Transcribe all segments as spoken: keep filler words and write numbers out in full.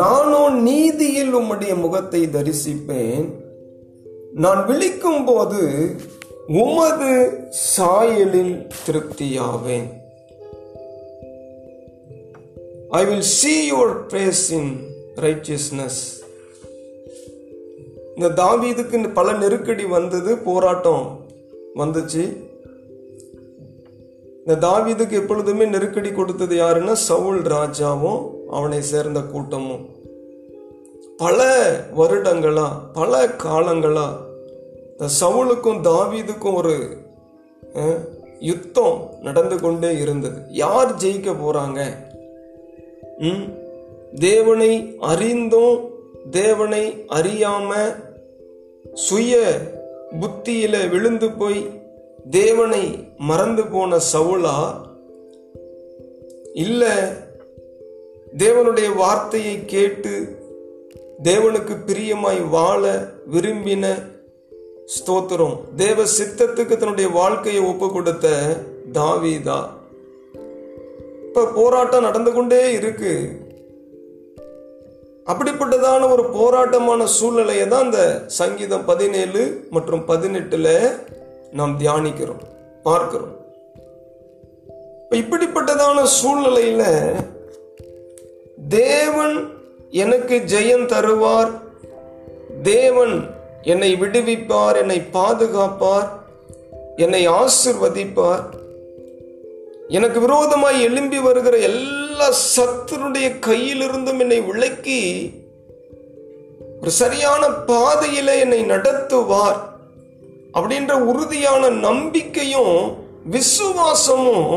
நானோ நீதியில் உம்முடைய முகத்தை தரிசிப்பேன், நான் விழிக்கும் போது உமது சாயலில் திருப்தியாவேன். I will see your face in righteousness. இந்த தாவீதுக்கு பல நெருக்கடி வந்தது, போராட்டம் வந்துச்சு. இந்த தாவீதுக்கு எப்பொழுதுமே நெருக்கடி கொடுத்தது யாருன்னா சவுல் ராஜாவும் அவனை சேர்ந்த கூட்டமும். பல வருடங்களா பல காலங்களா இந்த சவுலுக்கும் தாவீதுக்கும் ஒரு யுத்தம் நடந்து கொண்டே இருந்தது. யார் ஜெயிக்க போறாங்க? ம் தேவனை அறிந்தும் தேவனை அறியாம சுய புத்தியில விழுந்து போய் தேவனை மறந்து போன சவுலா, இல்ல தேவனுடைய வார்த்தையை கேட்டு தேவனுக்கு பிரியமாய் வாழ விரும்பின, ஸ்தோத்திரம், தேவ சித்தத்துக்கு தன்னுடைய வாழ்க்கையை ஒப்பு கொடுத்த தாவீதா? இப்ப போராட்டம் நடந்து கொண்டே இருக்கு. அப்படிப்பட்டதான ஒரு போராட்டமான சூழ்நிலையை தான் இந்த சங்கீதம் பதினேழு மற்றும் பதினெட்டுல நாம் தியானிக்கிறோம், பார்க்கிறோம். இப்படிப்பட்டதான சூழ்நிலையில தேவன் எனக்கு ஜெயம் தருவார், தேவன் என்னை விடுவிப்பார், என்னை பாதுகாப்பார், என்னை ஆசீர்வதிப்பார், எனக்கு விரோதமாய் எழும்பி வருகிற எல்லா சத்துருடைய கையிலிருந்தும் என்னை விலக்கி ஒரு சரியான பாதையிலே என்னை நடத்துவார் அப்படின்ற உறுதியான நம்பிக்கையும் விசுவாசமும்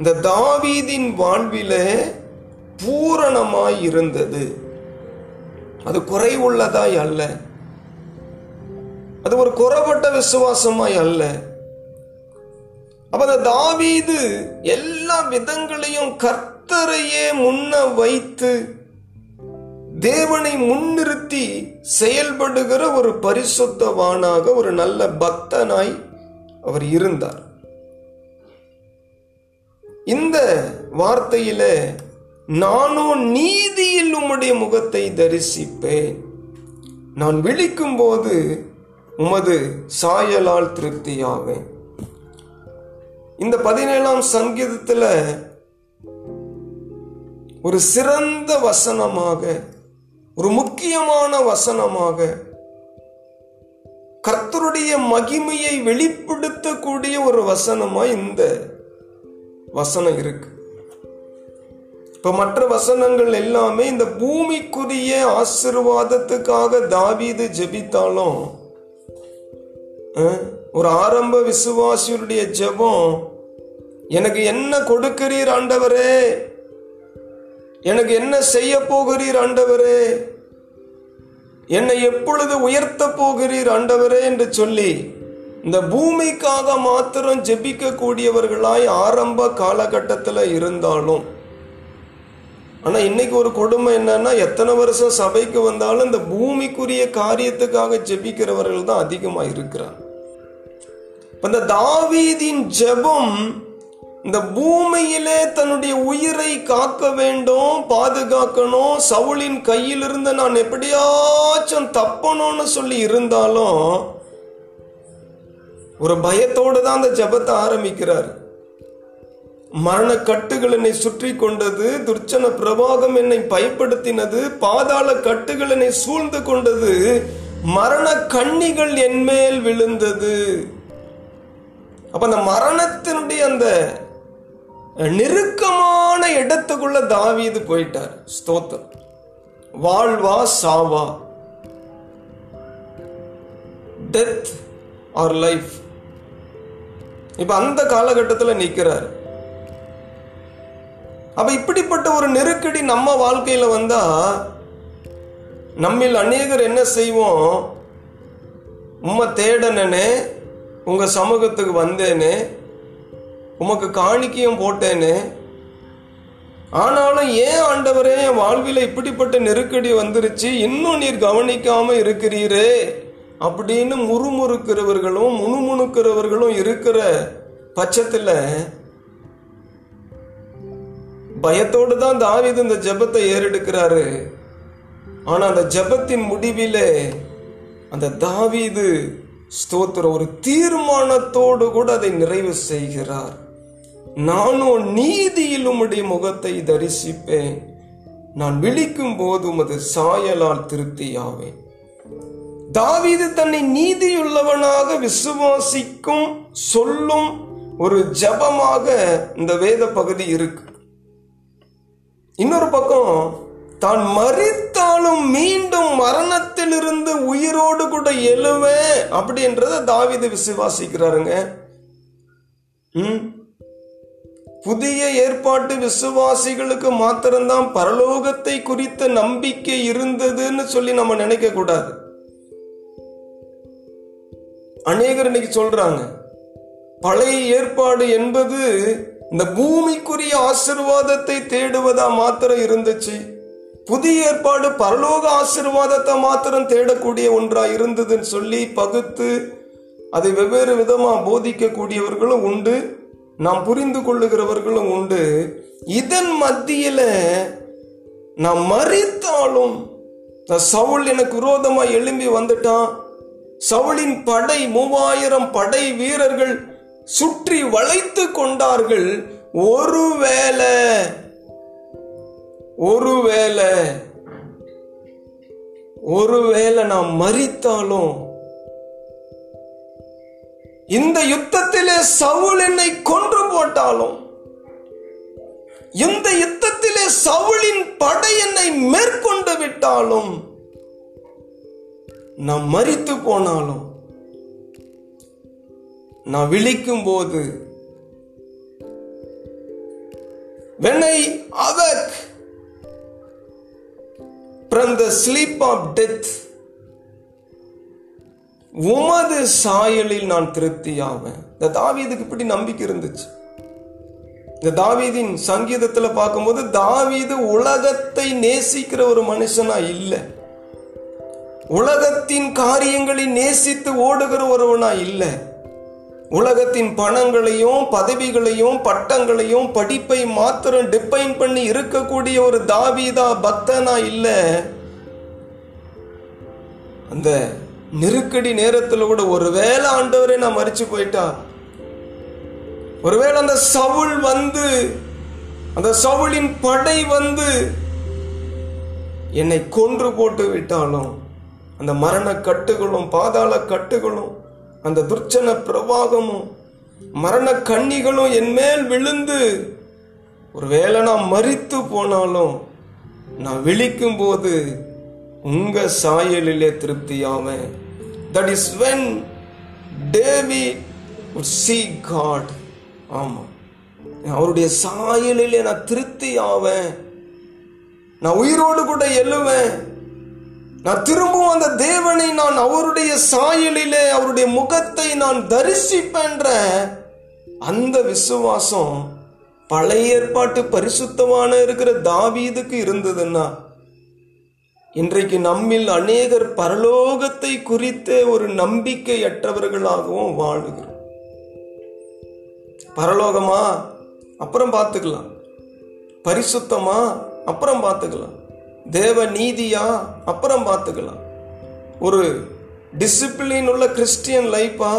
இந்த தாவீதின் வாழ்விலே பூரணமாய் இருந்தது. அது குறைவுள்ளதாய் அல்ல, அது ஒரு குறைபட்ட விசுவாசமாய் அல்ல. அப்ப அந்த தாவீது எல்லா விதங்களையும் கர்த்தரையே முன்ன வைத்து தேவனை முன்னிறுத்தி செயல்படுகிற ஒரு பரிசுத்தவானாக, ஒரு நல்ல பக்தனாய் அவர் இருந்தார். இந்த வார்த்தையில நானோ நீதியில் உம்முடைய முகத்தை தரிசிப்பேன், நான் விழிக்கும் போது உமது சாயலால் திருப்தியாவேன். இந்த பதினேழாம் சங்கீதத்துல ஒரு சிறந்த வசனமாக, ஒரு முக்கியமான வசனமாக, கர்த்தருடைய மகிமையை வெளிப்படுத்தக்கூடிய ஒரு வசனமா இந்த வசனம் இருக்கு. இப்ப மற்ற வசனங்கள் எல்லாமே இந்த பூமிக்குரிய ஆசீர்வாதத்துக்காக தாவீது ஜெபித்தாலும் ஒரு ஆரம்ப விசுவாசியுடைய ஜெபம், எனக்கு என்ன கொடுக்கிறீர் ஆண்டவரே, எனக்கு என்ன செய்ய போகிறீர் ஆண்டவரே, என்னை எப்பொழுது உயர்த்த போகிறீர் ஆண்டவரே என்று சொல்லி இந்த பூமிக்காக மாத்திரம் ஜெபிக்கக்கூடியவர்களாய் ஆரம்ப காலகட்டத்தில் இருந்தாலும், ஆனால் இன்னைக்கு ஒரு கொடுமை என்னன்னா, எத்தனை வருஷம் சபைக்கு வந்தாலும் இந்த பூமிக்குரிய காரியத்துக்காக ஜெபிக்கிறவர்கள் தான் அதிகமாக இருக்கிறார். அந்த தாவீதின் ஜெபம் இந்த பூமியிலே தன்னுடைய உயிரை காக்க வேண்டும், பாதுகாக்கணும், சவுலின் கையிலிருந்து நான் எப்படியாச்சும் தப்பணும்னு சொல்லி இருந்தாலும் ஒரு பயத்தோடு தான் அந்த ஜெபத்தை ஆரம்பிக்கிறார். மரண கட்டுகள் என்னை சுற்றி கொண்டது, துர்ச்சன பிரவாகம் என்னை பயப்படுத்தினது, பாதாள கட்டுகள் என்னை சூழ்ந்து கொண்டது, மரண கண்ணிகள் என்மேல் விழுந்தது. அப்ப அந்த மரணத்தினுடைய அந்த நெருக்கமான இடத்துக்குள்ள தாவீது போயிட்டார். ஸ்தோத்திரம். வாழ்வா சாவா, டெத் ஆர் லைஃப், இப்ப அந்த காலகட்டத்தில் நிற்கிறார். அப்ப இப்படிப்பட்ட ஒரு நெருக்கடி நம்ம வாழ்க்கையில வந்தா நம்மில் அநேகர் என்ன செய்வோம்? உம்மை தேடனே, உங்க சமூகத்துக்கு வந்தேனே, உமக்கு காணிக்கையும் போட்டேனே, ஆனாலும் ஏன் ஆண்டவரே என் வாழ்வில் இப்படிப்பட்ட நெருக்கடி வந்துருச்சு, இன்னும் நீர் கவனிக்காம இருக்கிறீரே அப்படின்னு முறுமுறுக்கிறவர்களும் முணுமுணுக்கிறவர்களும் இருக்கிற பட்சத்தில் பயத்தோடு தான் தாவீது இந்த ஜெபத்தை ஏறெடுக்கிறாரு. ஆனா அந்த ஜெபத்தின் முடிவிலே அந்த தாவீது ஸ்தோத்திரம் ஒரு தீர்மானத்தோடு கூட அதை நிறைவு செய்கிறார். நானும் நீதியில் உம்முடைய முகத்தை தரிசிப்பேன், நான் விழிக்கும் போது உமது சாயலால் திருப்தியாவேன். தாவீது தன்னை நீதியுள்ளவனாக விசுவாசிக்கும் சொல்லும் ஒரு ஜபமாக இந்த வேத பகுதி இருக்கு. இன்னொரு பக்கம் தான் மறித்தாலும் மீண்டும் மரணத்திலிருந்து உயிரோடு கூட எழுவேன் அப்படின்றத தாவீது விசுவாசிக்கிறாருங்க. ம் புதிய ஏற்பாட்டு விசுவாசிகளுக்கு மாத்திரம்தான் பரலோகத்தை குறித்த நம்பிக்கை இருந்ததுன்னு சொல்லி நம்ம நினைக்க கூடாது. அநேகர் இன்னைக்கு சொல்றாங்க பழைய ஏற்பாடு என்பது இந்த பூமிக்குரிய ஆசீர்வாதத்தை தேடுவதா மாத்திரம் இருந்துச்சு, புதிய ஏற்பாடு பரலோக ஆசீர்வாதத்தை மாத்திரம் தேடக்கூடிய ஒன்றா இருந்ததுன்னு சொல்லி பகுத்து அதை வெவ்வேறு விதமா போதிக்கக்கூடியவர்களும் உண்டு, நாம் புரிந்து கொள்ளுகிறவர்களும் உண்டு. இதன் மத்தியில நான் மறித்தாலும் சவுல் எனக்கு விரோதமா எழும்பி வந்துட்டான், சவுலின் படை மூவாயிரம் படை வீரர்கள் சுற்றி வளைத்து கொண்டார்கள், ஒருவேளை ஒருவேளை ஒருவேளை நான் மறித்தாலும் இந்த யுத்தத்திலே சவுல் என்னை கொன்று போட்டாலும், இந்த யுத்தத்திலே சவுலின் படை என்னை மேற்கொண்டு விட்டாலும், நான் மரித்து போனாலும், நான் விழிக்கும் போது வெனை அவக் from the sleep of death உமது சாயலில் நான் திருப்தியாவேன். இந்த தாவீதுக்கு இப்படி நம்பிக்கை இருந்துச்சு. இந்த தாவீதின் சங்கீதத்துல பார்க்கும்போது தாவீது உலகத்தை நேசிக்கிற ஒரு மனுஷனா இல்லை, உலகத்தின் காரியங்களை நேசித்து ஓடுகிற ஒருவனா இல்லை, உலகத்தின் பணங்களையும் பதவிகளையும் பட்டங்களையும் படிப்பை மாத்திரம் டிபைன் பண்ணி இருக்கக்கூடிய ஒரு தாவீதா பக்தனா இல்லை. அந்த நெருக்கடி நேரத்தில் கூட ஒருவேளை ஆண்டவரே நான் மறிச்சு போயிட்டா, ஒருவேளை அந்த சவுல் வந்து அந்த சவுலின் படை வந்து என்னை கொன்று போட்டு விட்டாலும், அந்த மரண கட்டுகளும் பாதாள கட்டுகளும் அந்த துர்ச்சன பிரவாகமும் மரண கண்ணிகளும் என் மேல் விழுந்து ஒருவேளை நான் மறித்து போனாலும், நான் விழிக்கும் போது உங்க சாயலிலே திருப்தியாவேன். That is when David would see God. ஆமா, அவருடைய சாயலிலே நான் திருப்தியாவேன், நான் உயிரோடு கூட எழுவேன், நான் திரும்பவும் அந்த தேவனை நான் அவருடைய சாயலிலே அவருடைய முகத்தை நான் தரிசிப்பேன்ற அந்த விசுவாசம் பழைய ஏற்பாட்டு பரிசுத்தமான இருக்கிற தாவீதுக்கு இருந்ததுன்னா, இன்றைக்கு நம்மில் அநேகர் பரலோகத்தை குறித்த ஒரு நம்பிக்கையற்றவர்களாகவும் வாழுகிறோம். பரலோகமா அப்புறம் பார்த்துக்கலாம், பரிசுத்தமா அப்புறம் பார்த்துக்கலாம், தேவ நீதியா அப்புறம் பார்த்துக்கலாம், ஒரு டிசிப்ளின் உள்ள கிறிஸ்டியன் லைஃபா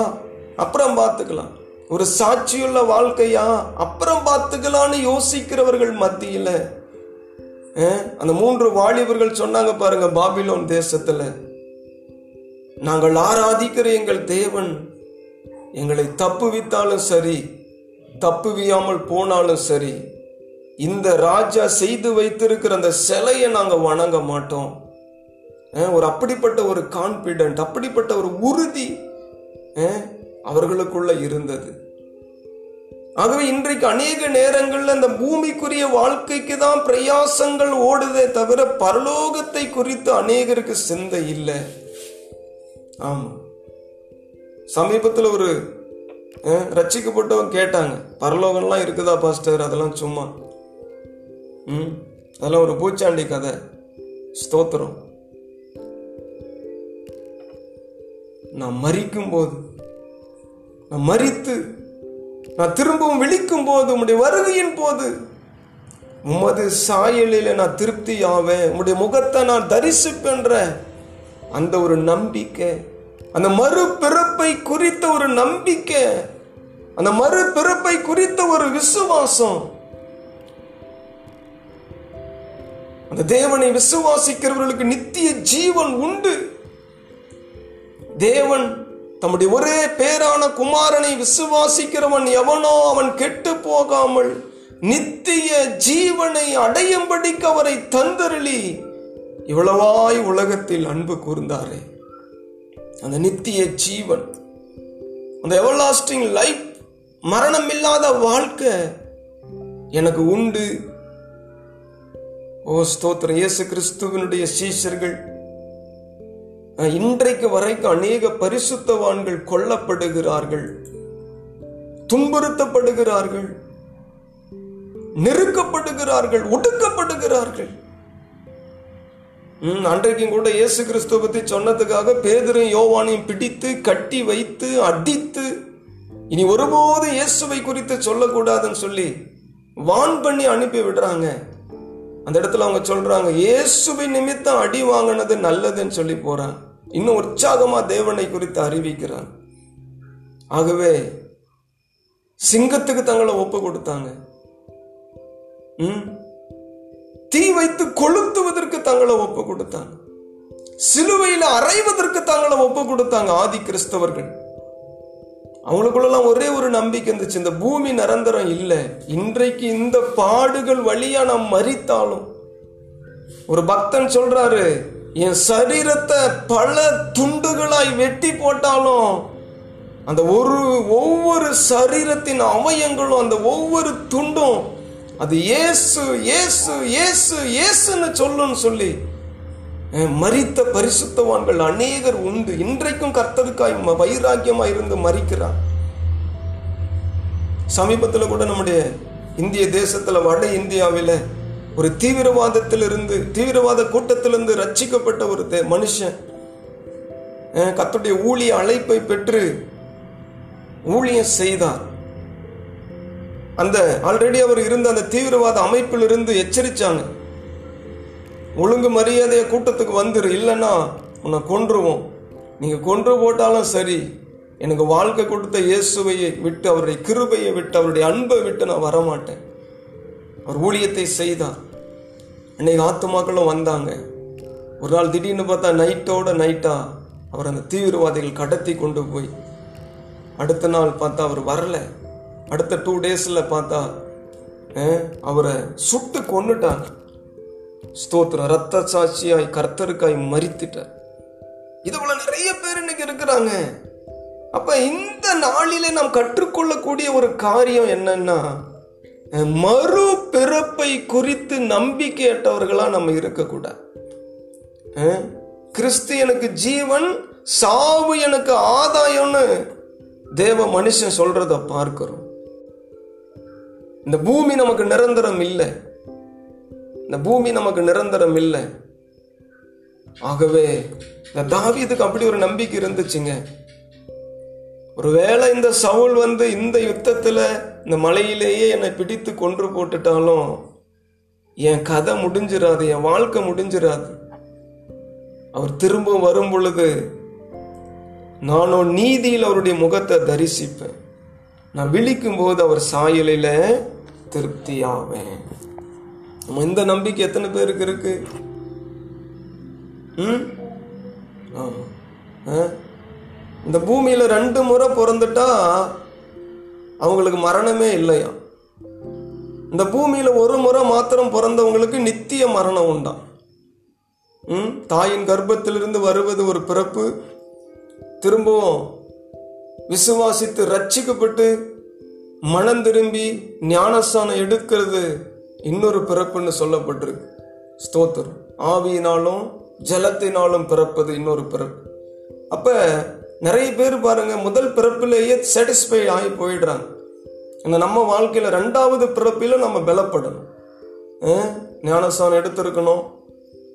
அப்புறம் பார்த்துக்கலாம், ஒரு சாட்சியுள்ள வாழ்க்கையா அப்புறம் பார்த்துக்கலான்னு யோசிக்கிறவர்கள் மத்தியில் அந்த மூன்று வாலிபர்கள் சொன்னாங்க பாருங்க, பாபிலோன் தேசத்துல நாங்கள் ஆராதிக்கிற எங்கள் தேவன் எங்களை தப்புவித்தாலும் சரி தப்புவியாமல் போனாலும் சரி, இந்த ராஜா செய்து வைத்திருக்கிற அந்த சிலையை நாங்க வணங்க மாட்டோம். ஒரு அப்படிப்பட்ட ஒரு கான்பிடன்ட், அப்படிப்பட்ட ஒரு உறுதி அவர்களுக்குள்ள இருந்தது. ஆகவே இன்றைக்கு அநேக நேரங்கள்ல அந்த பூமிக்குரிய வாழ்க்கைக்கு தான் பிரயாசங்கள் ஓடுதே தவிர பரலோகத்தை குறித்து அநேகருக்கு சிந்தை இல்லை. ஆமா, சமீபத்தில் ஒரு ரட்சிக்கப்பட்டவங்க கேட்டாங்க, பரலோகம்லாம் இருக்குதா பாஸ்டர், அதெல்லாம் சும்மா ம் அதெல்லாம் ஒரு பூச்சாண்டி கதை, ஸ்தோத்திரம், நான் மறிக்கும் போது, நான் மறித்து நான் திரும்பவும் விழிக்கும் போது உம்முடைய வருகையின் போது உமது சாயலில் நான் திருப்தியாவேன், உம்முடைய முகத்தை நான் தரிசிப்பேன்ற அந்த ஒரு நம்பிக்கை, அந்த மறுபிறப்பை குறித்த ஒரு நம்பிக்கை, அந்த மறுபிறப்பை குறித்த ஒரு விசுவாசம், அந்த தேவனை விசுவாசிக்கிறவர்களுக்கு நித்திய ஜீவன் உண்டு. தேவன் தம்முடைய ஒரே பேரான குமாரனை விசுவாசிக்கிறவன் எவனோ அவன் கெட்டு போகாமல் நித்திய ஜீவனை அடையும்படிக்கு அவரை தந்தருளி இவ்வளவாய் உலகத்தில் அன்பு கூர்ந்தாரே. அந்த நித்திய ஜீவன், அந்த எவர்லாஸ்டிங் லைஃப், மரணமில்லாத வாழ்க்கை எனக்கு உண்டு. ஓ ஸ்தோத்திரம். இயேசு கிறிஸ்துவனுடைய சீஷர்கள் இன்றைக்கு வரைக்கும் அநேக பரிசுத்தவான்கள் கொல்லப்படுகிறார்கள், துன்புறுத்தப்படுகிறார்கள், நெருக்கப்படுகிறார்கள், ஒடுக்கப்படுகிறார்கள். அன்றைக்கும் கூட இயேசு கிறிஸ்துவ பற்றி சொன்னதுக்காக பேதுரும் யோவானையும் பிடித்து கட்டி வைத்து அடித்து, இனி ஒருபோது இயேசுவை குறித்து சொல்லக்கூடாதுன்னு சொல்லி வான் பண்ணி அனுப்பி விடுறாங்க. அந்த இடத்துல அவங்க சொல்றாங்க, இயேசுவை நிமித்தம் அடி வாங்கினது நல்லதுன்னு சொல்லி போறாங்க. இன்னும் உற்சாகமா தேவனை குறித்து அறிவிக்கிறான். ஆகவே சிங்கத்துக்கு தங்களை ஒப்பு கொடுத்தாங்க, தீ வைத்து கொளுத்துவதற்கு தங்களை ஒப்பு கொடுத்தாங்க, சிலுவையில் அறைவதற்கு தங்களை ஒப்பு கொடுத்தாங்க. ஆதி கிறிஸ்தவர்கள் அவங்களுக்குள்ளெல்லாம் ஒரே ஒரு நம்பிக்கை இருந்துச்சு, இந்த பூமி நிரந்தரம் இல்லை. இன்றைக்கு இந்த பாடுகள் வழியா நாம் மரித்தாலும், ஒரு பக்தன் சொல்றாரு, என் சரீரத்தை பல துண்டுகளாய் வெட்டி போட்டாலும் அந்த ஒரு ஒவ்வொரு சரீரத்தின் அவயங்களும், அந்த ஒவ்வொரு துண்டும் அது இயேசு இயேசு இயேசு இயேசுன்னு சொல்லுன்னு சொல்லி மரித்த பரிசுத்தவான்கள் அநேகர் உண்டு. இன்றைக்கும் கர்த்தருக்காய் வைராக்கியமாய் இருந்து மரிக்கிறார். சமீபத்தில் கூட நம்முடைய இந்திய தேசத்தில், வட இந்தியாவில் ஒரு தீவிரவாதத்திலிருந்து, தீவிரவாத கூட்டத்திலிருந்து ரட்சிக்கப்பட்ட ஒரு மனுஷன் கர்த்தருடைய ஊழிய அழைப்பை பெற்று ஊழியம் செய்தார். அந்த ஆல்ரெடி அவர் இருந்த அந்த தீவிரவாத அமைப்பிலிருந்து எச்சரித்தாங்க, ஒழுங்கு மரியாதைய கூட்டத்துக்கு வந்துரு, இல்லைன்னா உன்னை கொன்றுவோம், நீங்கள் கொன்று போட்டாலும் சரி, எனக்கு வாழ்க்கை கொடுத்த இயேசுவையை விட்டு, அவருடைய கிருபையை விட்டு, அவருடைய அன்பை விட்டு நான் வரமாட்டேன். அவர் ஊழியத்தை செய்தார். அன்னைக்கு ஆத்துமாக்களும் வந்தாங்க. ஒரு நாள் திடீர்னு பார்த்தா நைட்டோட நைட்டாக அவர் அந்த தீவிரவாதிகள் கடத்தி கொண்டு போய், அடுத்த நாள் பார்த்தா அவர் வரல, அடுத்த டூ டேஸில் பார்த்தா அவரை சுட்டு கொண்டுட்டாங்க. ஸ்தோத்திரம். ரத்த சாட்சியாய் கர்த்தருக்காய் மரித்துட்டார். இதுபோல நிறைய பேர் இன்னைக்கு இருக்கிறாங்க. அப்ப இந்த நாளிலே நாம் கற்றுக்கொள்ளக்கூடிய ஒரு காரியம் என்னன்னா, மறு பிறப்பை குறித்து நம்பிக்கையற்றவர்களா நம்ம இருக்கக்கூடாது. கிறிஸ்து எனக்கு ஜீவன், சாவு எனக்கு ஆதாயம்னு தேவ மனுஷன் சொல்றத பார்க்கிறோம். இந்த பூமி நமக்கு நிரந்தரம் இல்லை, இந்த பூமி நமக்கு நிரந்தரம் இல்லை. ஆகவே இந்த தாவீதுக்கு அப்படி ஒரு நம்பிக்கை இருந்துச்சுங்க, ஒருவேளை இந்த சவுல் வந்து இந்த யுத்தத்தில் இந்த மலையிலேயே என்னை பிடித்து கொன்று போட்டுட்டாலும் என் கதை முடிஞ்சிடாது, என் வாழ்க்கை முடிஞ்சிடாது. அவர் திரும்ப வரும் பொழுது நானோ நீதியில் அவருடைய முகத்தை தரிசிப்பேன், நான் விழிக்கும் போது அவர் சாயலில் திருப்தியாவேன். நம்ம இந்த நம்பிக்கை எத்தனை பேருக்கு இருக்கு? இந்த பூமியில ரெண்டு முறை பிறந்துட்டா அவங்களுக்கு மரணமே இல்லையா? இந்த பூமியில ஒரு முறை மாத்திரம் பிறந்தவங்களுக்கு நித்திய மரணம் உண்டாம். ம் தாயின் கர்ப்பத்திலிருந்து வருவது ஒரு பிறப்பு, திரும்பவும் விசுவாசித்து ரட்சிக்கப்பட்டு மனம் திரும்பி ஞானஸ்தானம் எடுக்கிறது இன்னொரு பிறப்புன்னு சொல்லப்பட்டிருக்கு. ஸ்தோத்திரம். ஆவியினாலும் ஜலத்தினாலும் பிறப்பது இன்னொரு பிறப்பு. அப்ப நிறைய பேர் பாருங்க, முதல் பிறப்பிலேயே சாட்டிஸ்ஃபை ஆகி போயிடுறாங்க. இந்த நம்ம வாழ்க்கையில ரெண்டாவது பிறப்பில நம்ம பலப்படணும், ஞானஸ்தானம் எடுத்திருக்கணும்,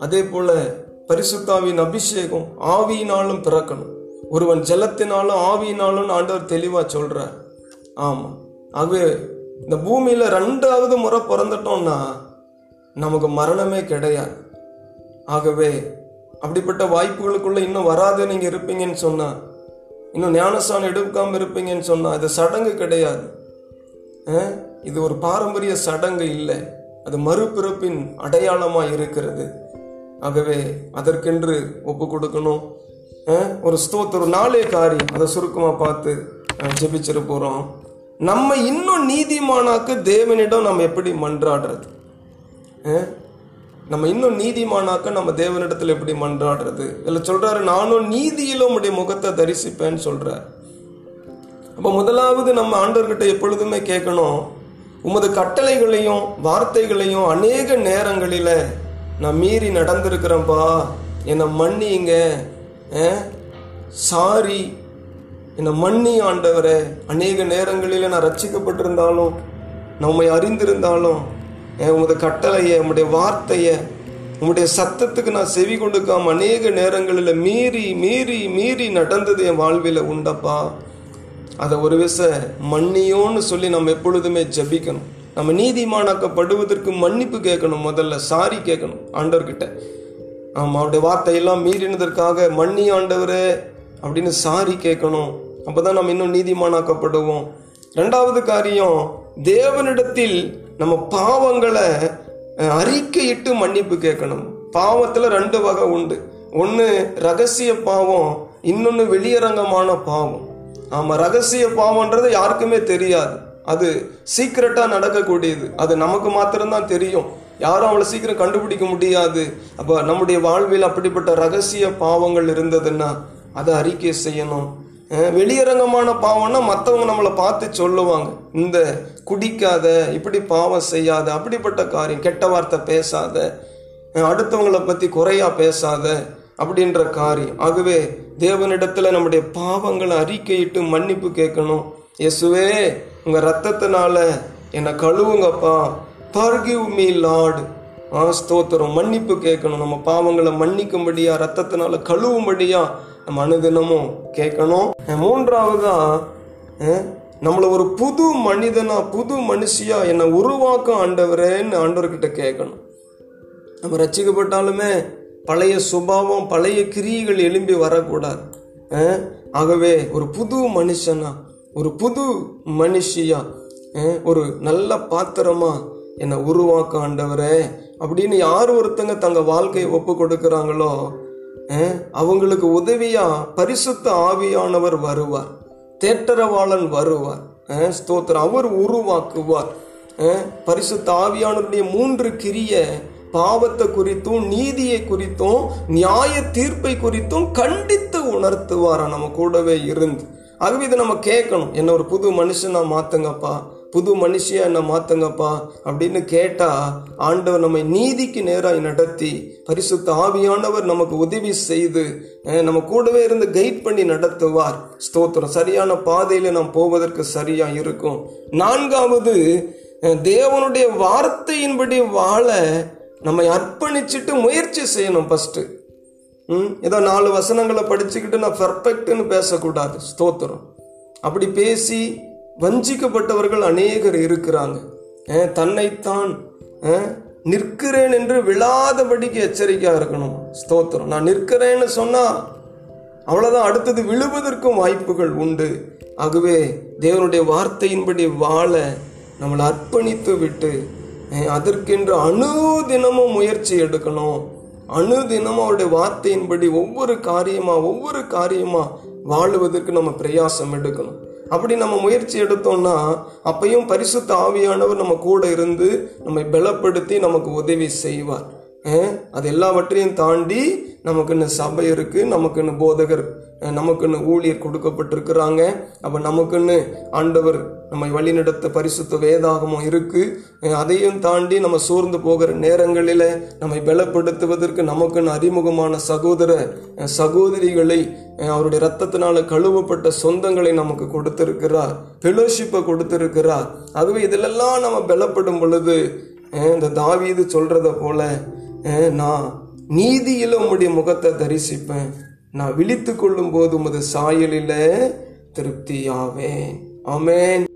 அதே போல பரிசுத்தாவின் அபிஷேகம், ஆவியினாலும் பிறக்கணும். ஒருவன் ஜலத்தினாலும் ஆவியினாலும் ஆண்டவர் தெளிவா சொல்றார். ஆமா, ஆகவே இந்த பூமியில ரெண்டாவது முறை பிறந்துட்டோம்னா நமக்கு மரணமே கிடையாது. ஆகவே அப்படிப்பட்ட வாய்ப்புகளுக்குள்ளே இன்னும் வராது நீங்கள் இருப்பீங்கன்னு சொன்னால், இன்னும் ஞானஸ்தானம் எடுக்காமல் இருப்பீங்கன்னு சொன்னால், அது சடங்கு கிடையாது. இது ஒரு பாரம்பரிய சடங்கு இல்லை, அது மறுபிறப்பின் அடையாளமாக இருக்கிறது. ஆகவே அதற்கென்று ஒப்பு கொடுக்கணும். ஒரு ஸ்தோத்திர ஒரு நாளே காரியம், அதை சுருக்கமாக பார்த்து ஜெபிச்சிட போகிறோம். நம்ம இன்னும் நீதிமானாக்கு தேவனிடம் நம்ம எப்படி மன்றாடுறது, நம்ம இன்னும் நீதிமானாக்க நம்ம தேவனிடத்தில் எப்படி மன்றாடுறது? இதில் சொல்கிறாரு, நானும் நீதியிலும் உடைய முகத்தை தரிசிப்பேன்னு சொல்கிறார். அப்போ முதலாவது நம்ம ஆண்டவர்கிட்ட எப்பொழுதுமே கேட்கணும், உமது கட்டளைகளையும் வார்த்தைகளையும் அநேக நேரங்களில் நான் மீறி நடந்திருக்கிறேன்ப்பா, என்னை மன்னிங்க, சாரி, என்னை மன்னி ஆண்டவரே. அநேக நேரங்களில் நான் ரட்சிக்கப்பட்டிருந்தாலும், நம்மை அறிந்திருந்தாலும், உமது கட்டளையை உம்முடைய வார்த்தையை உம்முடைய சத்தத்துக்கு நான் செவி கொடுக்காம அநேக நேரங்களில் மீறி மீறி மீறி நடந்தது என் வாழ்வில் உண்டப்பா. அதை ஒரு விச மன்னியோன்னு சொல்லி நம்ம எப்பொழுதுமே ஜபிக்கணும். நம்ம நீதிமானாக்கப்படுவதற்கு மன்னிப்பு கேட்கணும், முதல்ல சாரி கேட்கணும் ஆண்டவர்கிட்ட. ஆமாம், அவருடைய வார்த்தையெல்லாம் மீறினதற்காக மன்னி ஆண்டவரே அப்படின்னு சாரி கேட்கணும். அப்போ தான் நம்ம இன்னும் நீதிமானாக்கப்படுவோம். ரெண்டாவது காரியம், தேவனிடத்தில் நம்ம பாவங்களை அறிக்கையிட்டு மன்னிப்பு கேட்கணும். பாவத்தில் ரெண்டு வகை உண்டு, ஒன்று ரகசிய பாவம், இன்னொன்று வெளியரங்கமான பாவம். ஆமாம், ரகசிய பாவம்ன்றது யாருக்குமே தெரியாது, அது சீக்கிரட்டாக நடக்கக்கூடியது, அது நமக்கு மாத்திரம்தான் தெரியும், யாரும் அவளை சீக்கிரம் கண்டுபிடிக்க முடியாது. அப்போ நம்முடைய வாழ்வில் அப்படிப்பட்ட ரகசிய பாவங்கள் இருந்ததுன்னா அதை அறிக்கை செய்யணும். வெளியரங்கமான பாவம்னா மற்றவங்க நம்மளை பார்த்து சொல்லுவாங்க, இந்த குடிக்காத, இப்படி பாவம் செய்யாத, அப்படிப்பட்ட காரியம், கெட்ட வார்த்தை பேசாத, அடுத்தவங்களை பற்றி குறையா பேசாத, அப்படின்ற காரியம். ஆகவே தேவனிடத்தில் நம்முடைய பாவங்களை அறிக்கையிட்டு மன்னிப்பு கேட்கணும். இயேசுவே, உங்கள் ரத்தத்தினால என்னை கழுவுங்கப்பா, forgive me Lord, ஆ ஸ்தோத்திரம், மன்னிப்பு கேட்கணும். நம்ம பாவங்களை மன்னிக்கும்படியா, ரத்தத்தினால கழுவும்படியா நம்ம அனுதினமும் கேட்கணும். மூன்றாவதா, நம்மளை ஒரு புது மனிதனா, புது மனுஷியா என்னை உருவாக்க ஆண்டவரேன்னு ஆண்டவர்கிட்ட கேட்கணும். நம்ம ரட்சிக்கப்பட்டாலுமே பழைய சுபாவம், பழைய கிரியைகள் எழும்பி வரக்கூடாது. ஆகவே ஒரு புது மனுஷனா, ஒரு புது மனுஷியா, ஒரு நல்ல பாத்திரமா என்னை உருவாக்க ஆண்டவரே அப்படின்னு யார் ஒருத்தங்க தங்க வாழ்க்கையை ஒப்பு கொடுக்குறாங்களோ அவங்களுக்கு உதவியாக பரிசுத்த ஆவியானவர் வருவார், தேற்றரவாளன் வருவார், ஸ்தோத்திர, அவர் உருவாக்குவார். பரிசுத்த ஆவியானவருடைய மூன்று கிரிய, பாவத்தை குறித்தும் நீதியை குறித்தும் நியாய தீர்ப்பை குறித்தும் கண்டித்து உணர்த்துவாரா நம்ம கூடவே இருந்து. ஆகவே இதை நம்ம கேட்கணும், என்ன ஒரு புது மனுஷனா மாற்றுங்கப்பா, புது மனுஷியா என்னை மாற்றுங்கப்பா அப்படின்னு கேட்டால் ஆண்டவர் நம்மை நீதிக்கு நேராக நடத்தி, பரிசுத்த ஆவியானவர் நமக்கு உதவி செய்து நம்ம கூடவே இருந்து கைட் பண்ணி நடத்துவார். ஸ்தோத்திரம், சரியான பாதையில் நாம் போவதற்கு சரியாக இருக்கும். நான்காவது, தேவனுடைய வார்த்தையின்படி வாழ நம்மை அர்ப்பணிச்சுட்டு முயற்சி செய்யணும். ஃபஸ்ட்டு ம் ஏதோ நாலு வசனங்களை படிச்சுக்கிட்டு நான் பெர்ஃபெக்ட்னு பேசக்கூடாது. ஸ்தோத்திரம், அப்படி பேசி வஞ்சிக்கப்பட்டவர்கள் அநேகர் இருக்கிறாங்க. தன்னைத்தான் நிற்கிறேன் என்று விழாதபடிக்கு எச்சரிக்கையாக இருக்கணும். ஸ்தோத்திரம், நான் நிற்கிறேன்னு சொன்னால் அவ்வளோதான், அடுத்தது விழுவதற்கும் வாய்ப்புகள் உண்டு. ஆகவே தேவனுடைய வார்த்தையின்படி வாழ நம்மளை அர்ப்பணித்து விட்டு அதற்கென்று அணுதினமும் முயற்சி எடுக்கணும். அணுதினமும் அவருடைய வார்த்தையின்படி ஒவ்வொரு காரியமாக ஒவ்வொரு காரியமாக வாழுவதற்கு நம்ம பிரயாசம் எடுக்கணும். அப்படி நம்ம முயற்சி எடுத்தோம்னா அப்பையும் பரிசுத்த ஆவியானவர் நம்ம கூட இருந்து நம்மை பலப்படுத்தி நமக்கு உதவி செய்வார். அது எல்லாவற்றையும் தாண்டி நமக்குன்னு சபை இருக்குது, நமக்குன்னு போதகர், நமக்குன்னு ஊழியர் கொடுக்கப்பட்டிருக்கிறாங்க. அப்போ நமக்குன்னு ஆண்டவர் நம்மை வழிநடத்த பரிசுத்த வேதாகமும் இருக்குது. அதையும் தாண்டி நம்ம சோர்ந்து போகிற நேரங்களில் நம்மை பலப்படுத்துவதற்கு நமக்குன்னு அறிமுகமான சகோதர சகோதரிகளை, அவருடைய இரத்தத்தினால கழுவப்பட்ட சொந்தங்களை நமக்கு கொடுத்திருக்கிறார், ஃபெலோஷிப்பை கொடுத்திருக்கிறார். ஆகவே இதிலெல்லாம் நம்ம பலப்படும் பொழுது இந்த தாவீது சொல்கிறத போல, நான் நீதியில் உம்முடைய முகத்தை தரிசிப்பேன், நான் விழித்து கொள்ளும் போது உமது சாயலில் திருப்தியாவேன். ஆமேன்.